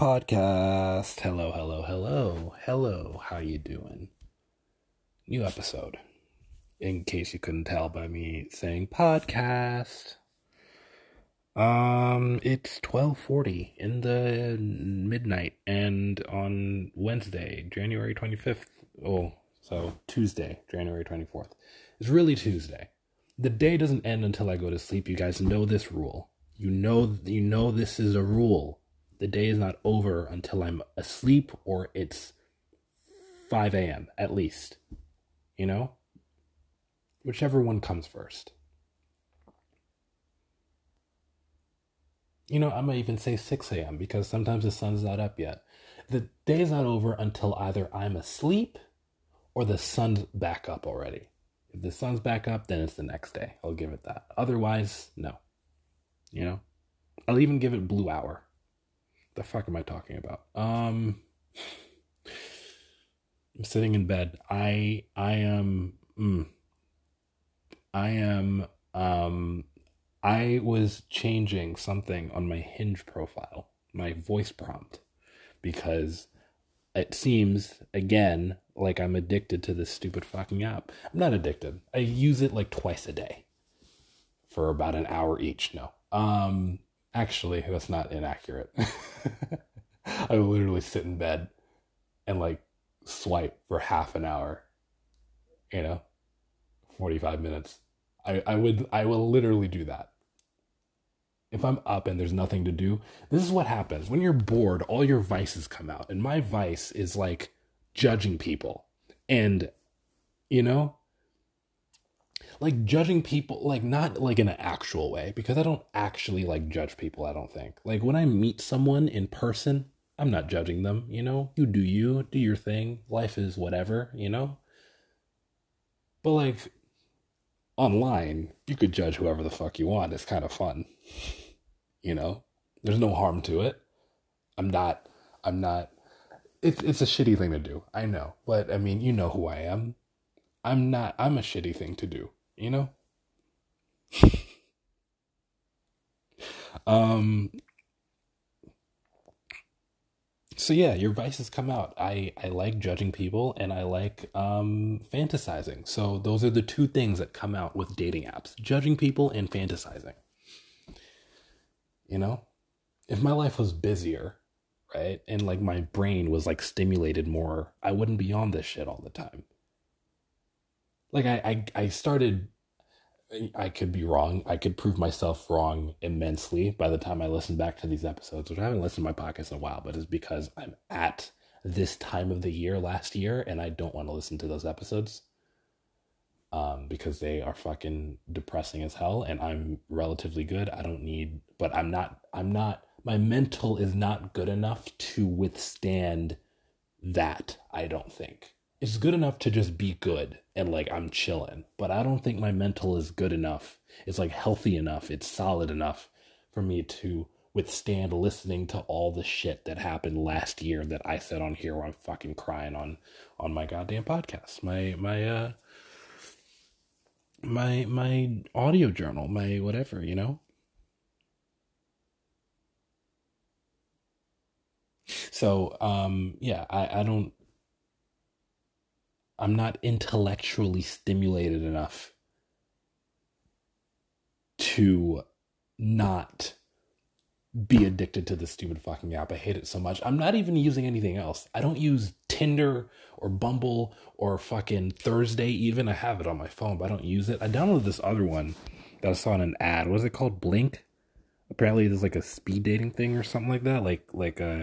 podcast. Hello, how you doing? New episode, in case you couldn't tell by me saying podcast. It's 12:40 in the midnight, and on Wednesday, January 25th, so Tuesday, January 24th. It's really Tuesday. The day doesn't end until I go to sleep. You guys know this rule. You know this is a rule. The day is not over until I'm asleep or it's 5 a.m. at least. You know? Whichever one comes first. You know, I might even say 6 a.m. because sometimes the sun's not up yet. The day's not over until either I'm asleep or the sun's back up already. If the sun's back up, then it's the next day. I'll give it that. Otherwise, no. You know? I'll even give it blue hour. The fuck am I talking about? I'm sitting in bed. I was changing something on my Hinge profile, my voice prompt, because it seems, again, like I'm addicted to this stupid fucking app. I'm not addicted. I use it like twice a day for about an hour each. No. Actually, that's not inaccurate. I literally sit in bed and like swipe for half an hour, you know, 45 minutes. I will literally do that. If I'm up and there's nothing to do, this is what happens. When you're bored, all your vices come out. And my vice is like judging people. And, you know, like judging people, like not like in an actual way, because I don't actually like judge people, I don't think. Like when I meet someone in person, I'm not judging them, you know? You, do your thing. Life is whatever, you know? But like, online, you could judge whoever the fuck you want. It's kind of fun, you know. There's no harm to it. I'm not. It's a shitty thing to do. I know, but I mean, you know who I am. I'm not. I'm a shitty thing to do, you know. So yeah, your vices come out. I like judging people and I like fantasizing. So those are the two things that come out with dating apps. Judging people and fantasizing. You know? If my life was busier, right? And like my brain was like stimulated more, I wouldn't be on this shit all the time. Like I could be wrong. I could prove myself wrong immensely by the time I listen back to these episodes, which I haven't listened to my podcasts in a while, but it's because I'm at this time of the year last year and I don't want to listen to those episodes because they are fucking depressing as hell and I'm relatively good. My mental is not good enough to withstand that, I don't think. It's good enough to just be good and like I'm chilling, but I don't think my mental is good enough. It's like healthy enough. It's solid enough for me to withstand listening to all the shit that happened last year that I said on here where I'm fucking crying on my goddamn podcast, my audio journal, my whatever, you know? So, yeah, I'm not intellectually stimulated enough to not be addicted to this stupid fucking app. I hate it so much. I'm not even using anything else. I don't use Tinder or Bumble or fucking Thursday even. I have it on my phone, but I don't use it. I downloaded this other one that I saw in an ad. What is it called? Blink? Apparently there's like a speed dating thing or something like that. Like I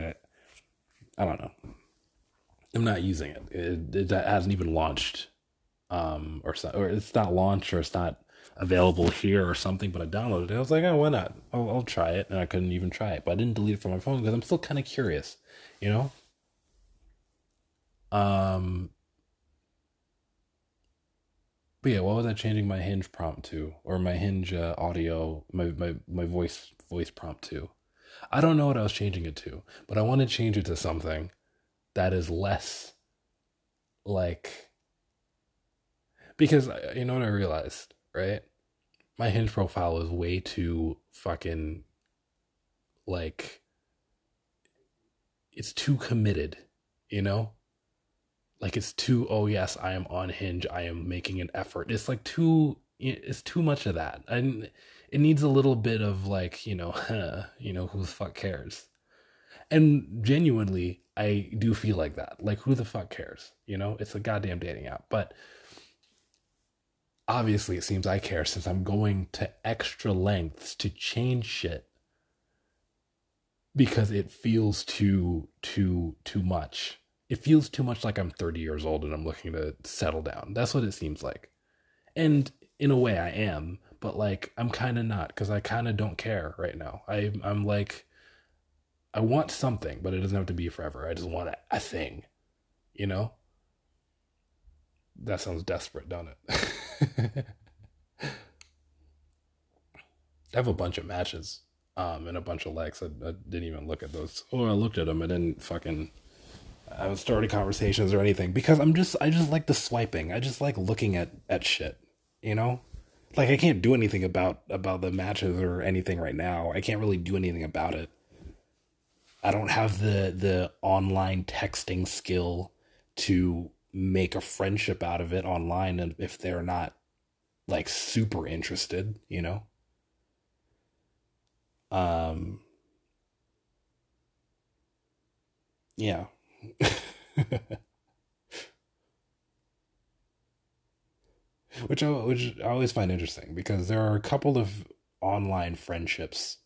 don't know. I'm not using it. It hasn't even launched, or it's not launched, or it's not available here or something, but I downloaded it. And I was like, oh, why not? I'll try it. And I couldn't even try it, but I didn't delete it from my phone because I'm still kind of curious, you know? But yeah, what was I changing my Hinge prompt to, or my Hinge audio, my voice prompt to? I don't know what I was changing it to, but I want to change it to something that is less like, because you know what I realized, right? My Hinge profile was way too fucking like it's too committed, you know? Like it's too, oh yes, I am on Hinge, I am making an effort. It's like too, it's too much of that. And it needs a little bit of like, you know, who the fuck cares? And genuinely, I do feel like that. Like, who the fuck cares? You know, it's a goddamn dating app. But obviously, it seems I care since I'm going to extra lengths to change shit because it feels too much. It feels too much like I'm 30 years old and I'm looking to settle down. That's what it seems like. And in a way, I am. But, like, I'm kind of not because I kind of don't care right now. I'm like, I want something, but it doesn't have to be forever. I just want a thing, you know? That sounds desperate, doesn't it? I have a bunch of matches and a bunch of likes. I didn't even look at those. Or I looked at them. I didn't fucking... I haven't started conversations or anything. Because I just like the swiping. I just like looking at shit, you know? Like, I can't do anything about the matches or anything right now. I can't really do anything about it. I don't have the online texting skill to make a friendship out of it online, and if they're not like super interested, you know. Yeah. Which I always find interesting because there are a couple of online friendships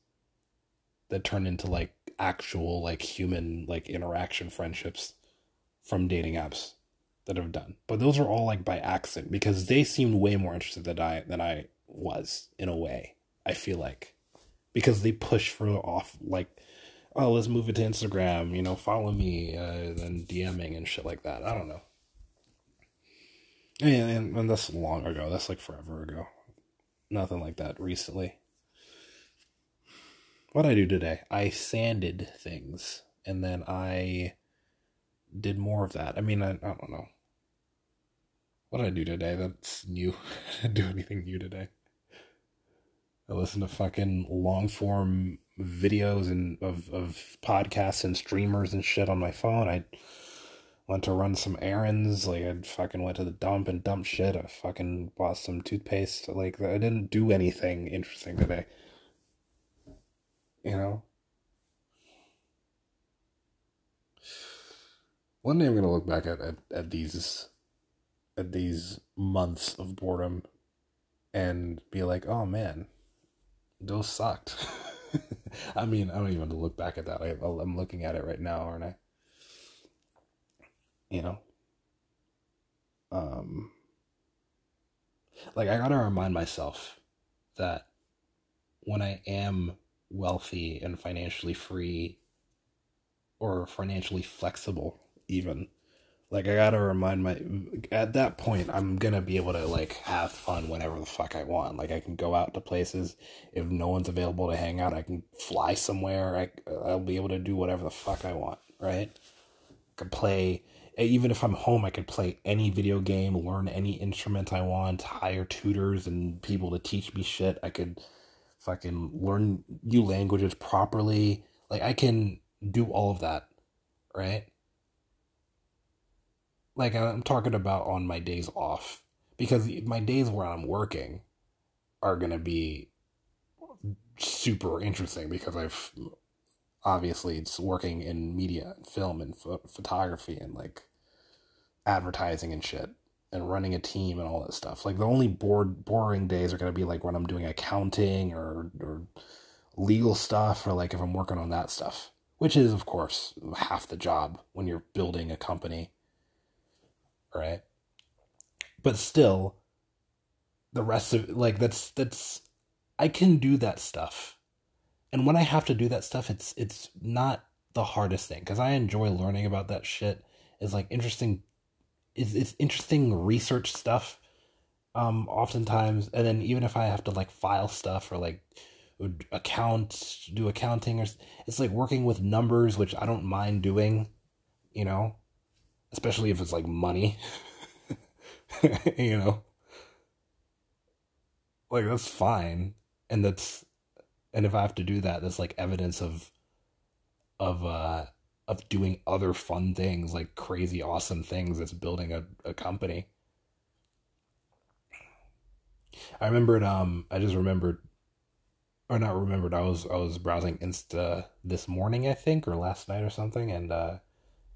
that turn into like actual like human like interaction friendships from dating apps that I've done, but those are all like by accident because they seemed way more interested than I was in a way. I feel like because they push for off like, oh, let's move it to Instagram, you know, follow me, then DMing and shit like that. I don't know. And that's long ago. That's like forever ago. Nothing like that recently. What I do today, I sanded things and then I did more of that. I mean, I don't know. What did I do today that's new? I didn't do anything new today. I listened to fucking long form videos and of podcasts and streamers and shit on my phone. I went to run some errands. Like, I fucking went to the dump and dumped shit. I fucking bought some toothpaste. Like, I didn't do anything interesting today. You know? One day I'm going to look back at these months of boredom and be like, oh man, those sucked. I mean, I don't even look back at that. I'm looking at it right now, aren't I? You know? Like, I got to remind myself that when I am wealthy and financially free or financially flexible, even like I gotta remind my at that point I'm gonna be able to like have fun whenever the fuck I want. Like, I can go out to places. If no one's available to hang out, I can fly somewhere. I'll be able to do whatever the fuck I want, right? I can play, even if I'm home, I can play any video game, learn any instrument I want, hire tutors and people to teach me shit. I could fucking learn new languages properly. Like, I can do all of that, right? Like, I'm talking about on my days off, because my days where I'm working are going to be super interesting because I've obviously it's working in media and film and photography and like advertising and shit and running a team and all that stuff. Like, the only boring days are going to be like when I'm doing accounting or legal stuff, or like if I'm working on that stuff, which is of course half the job when you're building a company. Right? But still, the rest of like that's I can do that stuff. And when I have to do that stuff, it's not the hardest thing, because I enjoy learning about that shit. It's like interesting, it's interesting research stuff oftentimes. And then even if I have to like file stuff or like do accounting, or it's like working with numbers, which I don't mind doing, you know, especially if it's like money, you know, like that's fine. And if I have to do that, that's like evidence of of doing other fun things, like crazy awesome things, that's building a company. I remembered, I just remembered, or not remembered, I was browsing Insta this morning, I think, or last night or something, and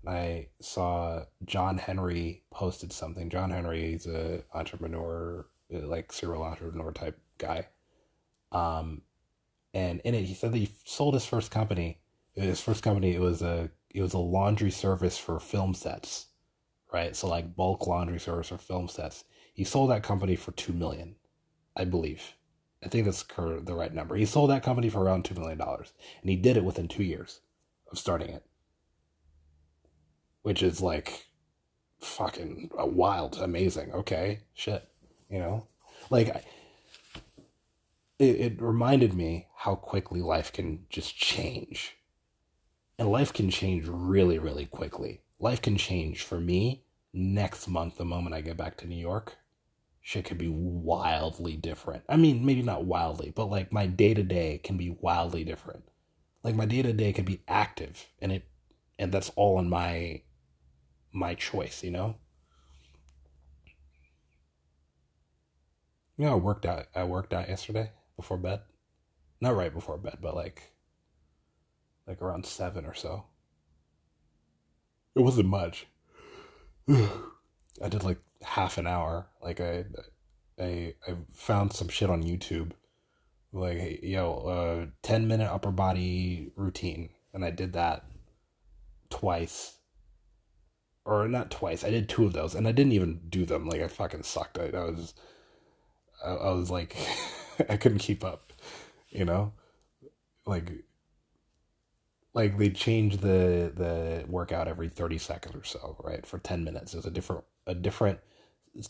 I saw John Henry posted something. John Henry is an entrepreneur, like serial entrepreneur type guy. And in it, he said that he sold his first company. His first company, it was a laundry service for film sets, right? So like bulk laundry service for film sets. He sold that company for $2 million, I believe. I think that's the right number. He sold that company for around $2 million. And he did it within 2 years of starting it. Which is like fucking wild, amazing. Okay, shit, you know? Like, it reminded me how quickly life can just change. And life can change really, really quickly. Life can change for me next month, the moment I get back to New York. Shit could be wildly different. I mean, maybe not wildly, but like my day-to-day can be wildly different. Like my day-to-day could be active, and that's all in my choice, you know? You know, I worked out yesterday before bed. Not right before bed, but like around 7 or so. It wasn't much. I did like half an hour. Like I found some shit on YouTube, like, hey, yo, 10-minute upper body routine, and I did that twice, or not twice. I did 2 of those, and I didn't even do them. Like I fucking sucked. I was like, I couldn't keep up, you know, like they change the workout every 30 seconds or so, right? For 10 minutes, it was a different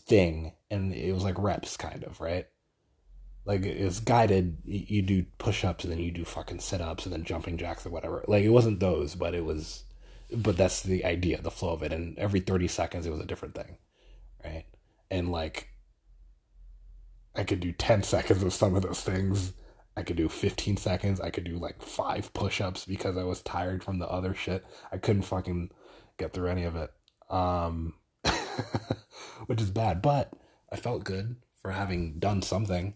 thing, and it was like reps, kind of, right? Like it was guided. You do push-ups, and then you do fucking sit-ups, and then jumping jacks or whatever. Like it wasn't those, but that's the idea, the flow of it. And every 30 seconds, it was a different thing, right? And like I could do 10 seconds of some of those things. I could do 15 seconds. I could do like 5 push-ups because I was tired from the other shit. I couldn't fucking get through any of it. Which is bad, but I felt good for having done something.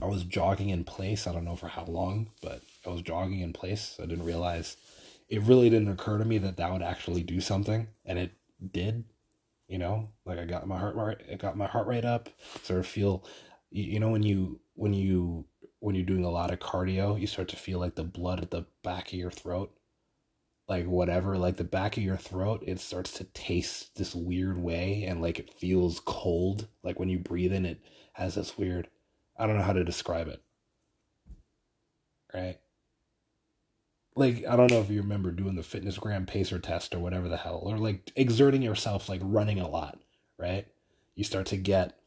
I was jogging in place. I don't know for how long, but I was jogging in place. I didn't realize, it really didn't occur to me that would actually do something. And it did, you know, like I got my heart rate up, sort of feel, you know, when you're doing a lot of cardio, you start to feel like the blood at the back of your throat, like whatever, like the back of your throat, it starts to taste this weird way. And like, it feels cold. Like when you breathe in, it has this weird, I don't know how to describe it. Right. Like, I don't know if you remember doing the Fitnessgram pacer test or whatever the hell, or like exerting yourself, like running a lot. Right. You start to get,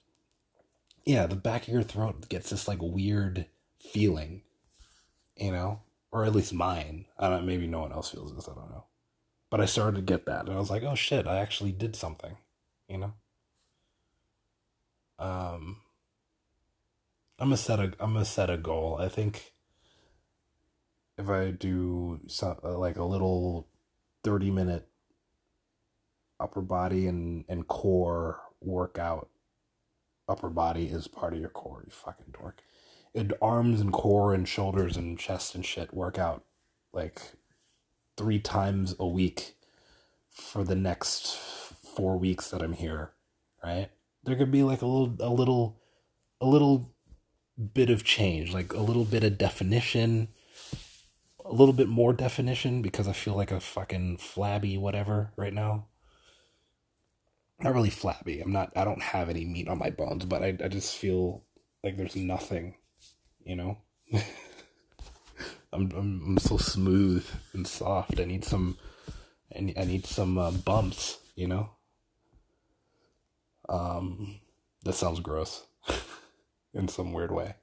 yeah, the back of your throat gets this like weird feeling, you know, or at least mine. I don't, maybe no one else feels this, I don't know, but I started to get that, and I was like, oh shit, I actually did something, you know. I'm gonna set a goal. I think if I do some, like a little 30-minute upper body and core workout. Upper body is part of your core, you fucking dork. Arms and core and shoulders and chest and shit work out like 3 times a week for the next 4 weeks that I'm here, right? There could be like a little bit of change, like a little bit of definition, a little bit more definition, because I feel like a fucking flabby whatever right now. Not really flabby. I don't have any meat on my bones, but I just feel like there's nothing. You know, I'm so smooth and soft. I need some bumps, you know. That sounds gross in some weird way.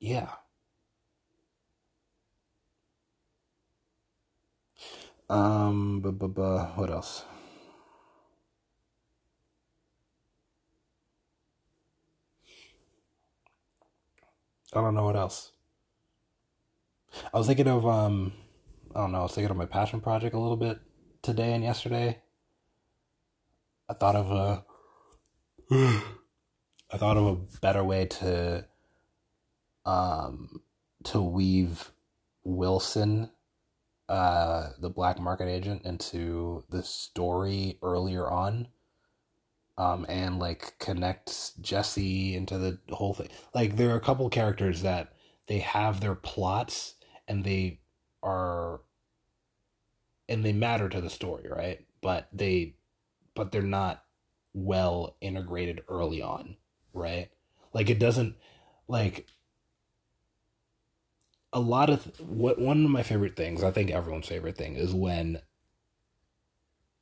Yeah. What else? I don't know what else. I was thinking of, I was thinking of my passion project a little bit today and yesterday. I thought of a better way to weave Wilson, the black market agent, into the story earlier on, and like connect Jesse into the whole thing. Like, there are a couple characters that they have their plots and they matter to the story, right? But they're not well integrated early on, right? Like, it doesn't, like, a lot of, what one of my favorite things, I think everyone's favorite thing, is when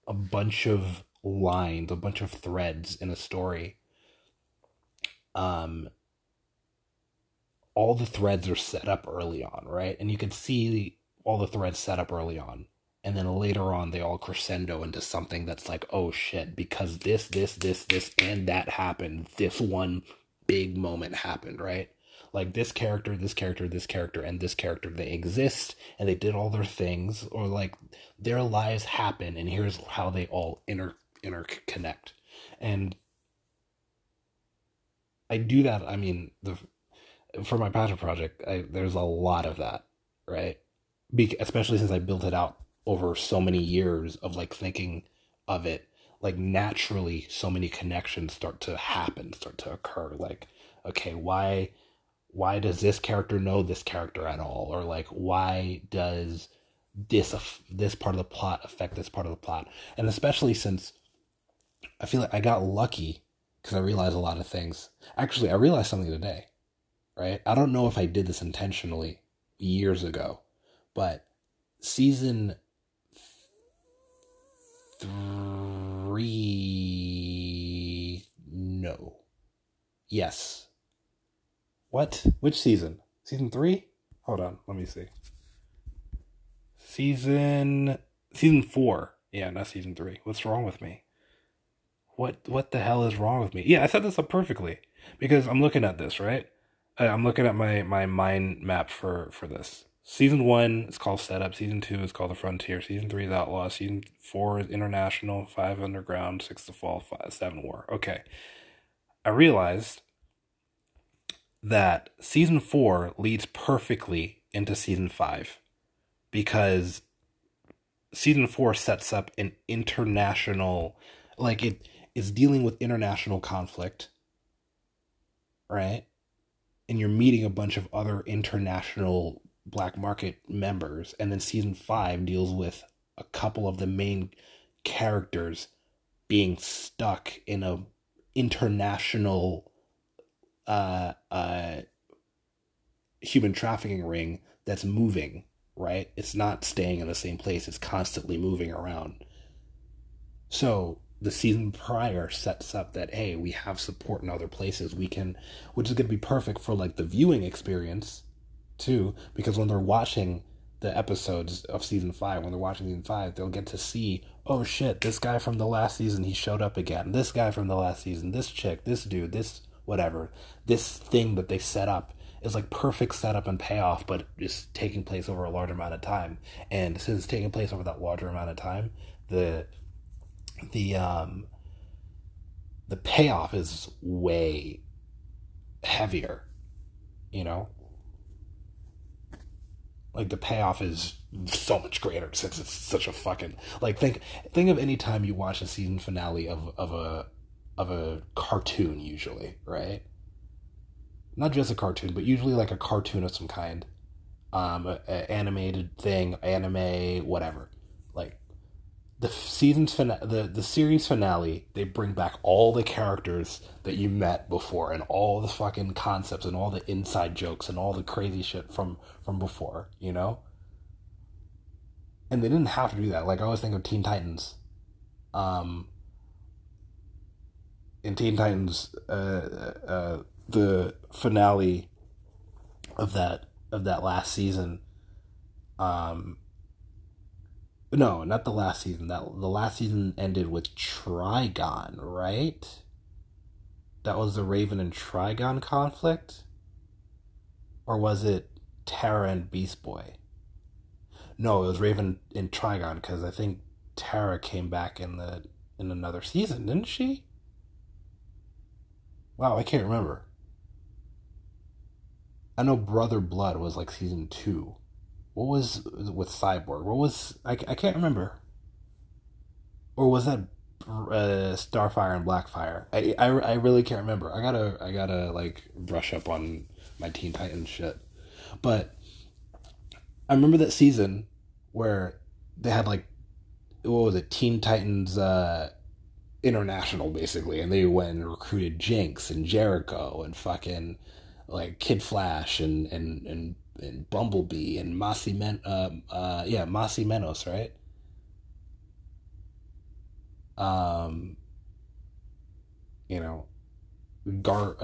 a bunch of lines, a bunch of threads in a story, all the threads are set up early on, right? And you can see all the threads set up early on. And then later on, they all crescendo into something that's like, oh shit, because this, and that happened. This one big moment happened, right? Like, this character, and this character, they exist, and they did all their things, or like, their lives happen, and here's how they all interconnect. And I do that, I mean, for my passion project, there's a lot of that, right? Especially since I built it out over so many years of like thinking of it, like naturally so many connections start to occur. Like, okay, why does this character know this character at all? Or like, why does this part of the plot affect this part of the plot? And especially since I feel like I got lucky because I realized a lot of things. Actually, I realized something today, right? I don't know if I did this intentionally years ago, but season 3, no. Yes. What? Which season? Season 3? Hold on, let me see. Season 4. Yeah, not season 3. What's wrong with me? What the hell is wrong with me? Yeah, I set this up perfectly because I'm looking at this, right? I'm looking at my mind map for this. Season 1 is called Setup. Season 2 is called The Frontier. Season 3 is Outlaw. Season 4 is International. 5 Underground. 6 The Fall. 7 War. Okay. I realized that Season 4 leads perfectly into Season 5. Because Season 4 sets up an international... Like, it is dealing with international conflict. Right? And you're meeting a bunch of other international... black market members, and then season 5 deals with a couple of the main characters being stuck in a international human trafficking ring that's moving, right? It's not staying in the same place, it's constantly moving around. So the season prior sets up that, hey, we have support in other places, we can, which is going to be perfect for like the viewing experience too, because when they're watching the episodes of season 5, when they're watching season 5, they'll get to see, oh shit, this guy from the last season, he showed up again. This guy from the last season, this chick, this dude, this whatever, this thing that they set up is like perfect setup and payoff, but it's taking place over a large amount of time. And since it's taking place over that larger amount of time, the payoff is way heavier, you know. Like, the payoff is so much greater since it's such a fucking... Like, think of any time you watch a season finale of a cartoon, usually, right? Not just a cartoon, but usually, like, a cartoon of some kind. An animated thing, anime, whatever. Like, the series finale, they bring back all the characters that you met before and all the fucking concepts and all the inside jokes and all the crazy shit from before, you know? And they didn't have to do that. Like, I always think of Teen Titans. In Teen Titans, the finale of that last season, no, not the last season. The last season ended with Trigon, right? That was the Raven and Trigon conflict? Or was it Tara and Beast Boy? No, it was Raven and Trigon, because I think Tara came back in another season, didn't she? Wow, I can't remember. I know Brother Blood was like season 2. What was with Cyborg? What was... I can't remember. Or was that Starfire and Blackfire? I really can't remember. I gotta like brush up on my Teen Titans shit. But I remember that season where they had like, what was it, Teen Titans International, basically, and they went and recruited Jinx and Jericho and fucking like Kid Flash and Bumblebee and Masi Menos, right? You know, Garth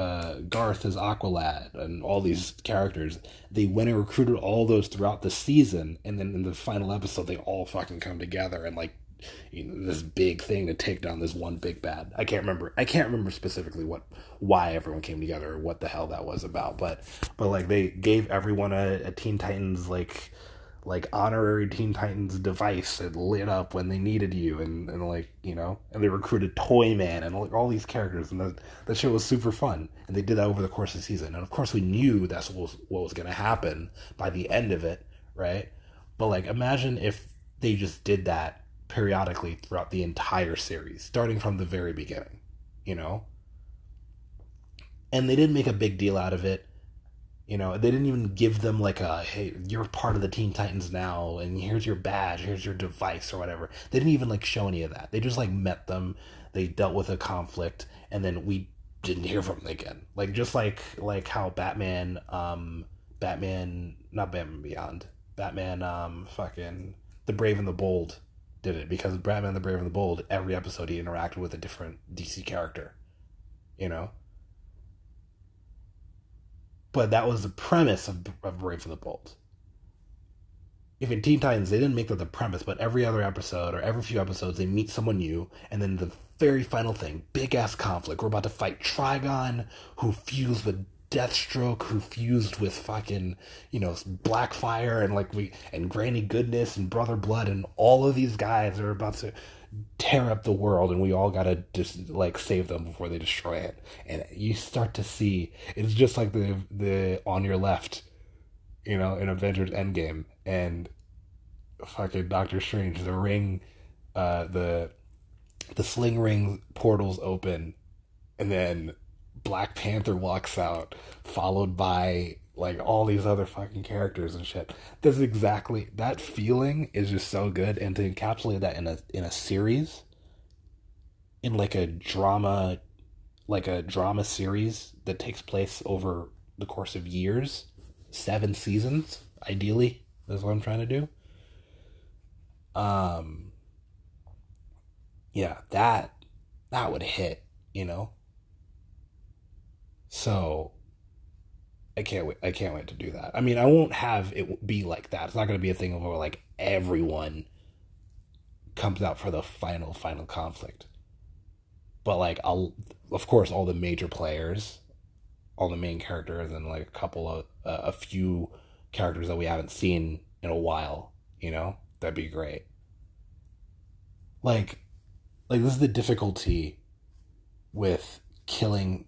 is Aqualad and all these characters. They went and recruited all those throughout the season, and then in the final episode they all fucking come together and like, you know, this big thing to take down this one big bad. I can't remember specifically why everyone came together or what the hell that was about, but like they gave everyone a Teen Titans like honorary Teen Titans device that lit up when they needed you, and like, you know, and they recruited Toy Man and like all these characters, and that show was super fun, and they did that over the course of the season, and of course we knew that's what was going to happen by the end of it, right? But like, imagine if they just did that periodically throughout the entire series, starting from the very beginning, you know? And they didn't make a big deal out of it, you know? They didn't even give them like a, hey, you're part of the Teen Titans now, and here's your badge, here's your device, or whatever. They didn't even like show any of that. They just like met them, they dealt with a conflict, and then we didn't hear from them again. Like, just like how Batman The Brave and the Bold did it, because Batman the Brave and the Bold, every episode he interacted with a different DC character, you know? But that was the premise of Brave and the Bold. If in Teen Titans, they didn't make that the premise, but every other episode or every few episodes, they meet someone new, and then the very final thing, big-ass conflict. We're about to fight Trigon, who fused with Deathstroke, who fused with fucking, you know, Blackfire, and like and Granny Goodness and Brother Blood, and all of these guys are about to tear up the world, and we all gotta just like save them before they destroy it. And you start to see, it's just like the On Your Left, you know, in Avengers Endgame, and fucking Doctor Strange, the ring, the sling ring portals open, and then Black Panther walks out, followed by like all these other fucking characters and shit. That's exactly, that feeling is just so good, and to encapsulate that in a series, in like a drama series that takes place over the course of years, 7 seasons, ideally, that's what I'm trying to do. Yeah, that would hit, you know? So, I can't wait to do that. I mean, I won't have it be like that. It's not going to be a thing of where, like, everyone comes out for the final conflict. But, like, I'll, of course, all the major players, all the main characters, and, like, a few characters that we haven't seen in a while, you know? That'd be great. Like, this is the difficulty with killing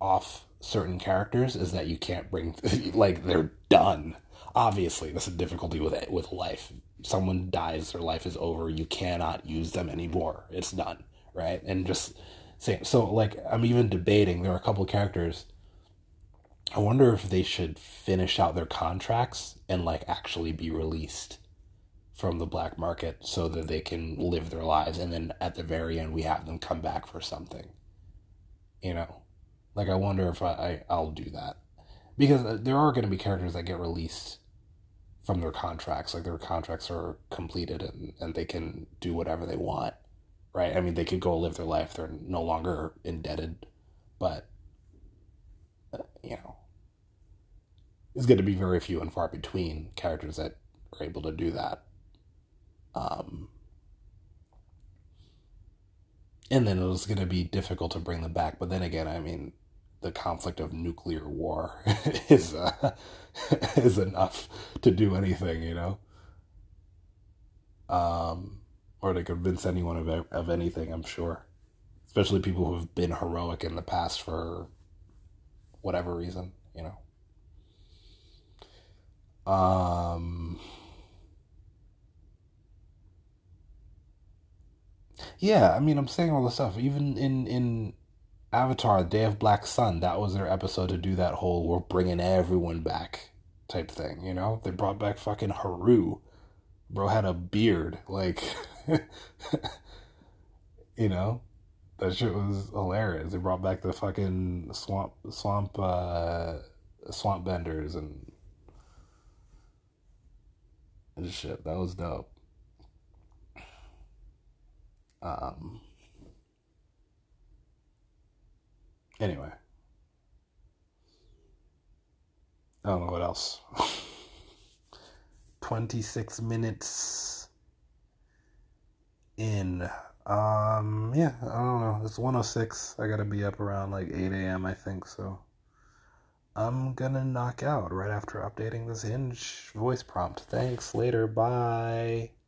off certain characters, is that you can't bring, like, they're done. Obviously, that's a difficulty with life. Someone dies, their life is over. You cannot use them anymore. It's done, right? And just saying, so like, I'm even debating. There are a couple characters. I wonder if they should finish out their contracts and like actually be released from the black market so that they can live their lives. And then at the very end, we have them come back for something, you know. Like, I wonder if I'll do that. Because there are going to be characters that get released from their contracts. Like, their contracts are completed and they can do whatever they want, right? I mean, they could go live their life. They're no longer indebted. But, you know, it's going to be very few and far between characters that are able to do that. And then it was going to be difficult to bring them back. But then again, I mean, the conflict of nuclear war is enough to do anything, you know? Or to convince anyone of anything, I'm sure. Especially people who have been heroic in the past for whatever reason, you know? Yeah, I mean, I'm saying all this stuff. Even in Avatar, Day of Black Sun, that was their episode to do that whole we're bringing everyone back type thing, you know? They brought back fucking Haru. Bro had a beard, like, you know? That shit was hilarious. They brought back the fucking swamp benders and shit. That was dope. Anyway. I don't know what else. 26 minutes in. Yeah, I don't know. It's 1:06. I gotta be up around like 8 a.m. I think, so I'm gonna knock out right after updating this Hinge voice prompt. Thanks, later, bye.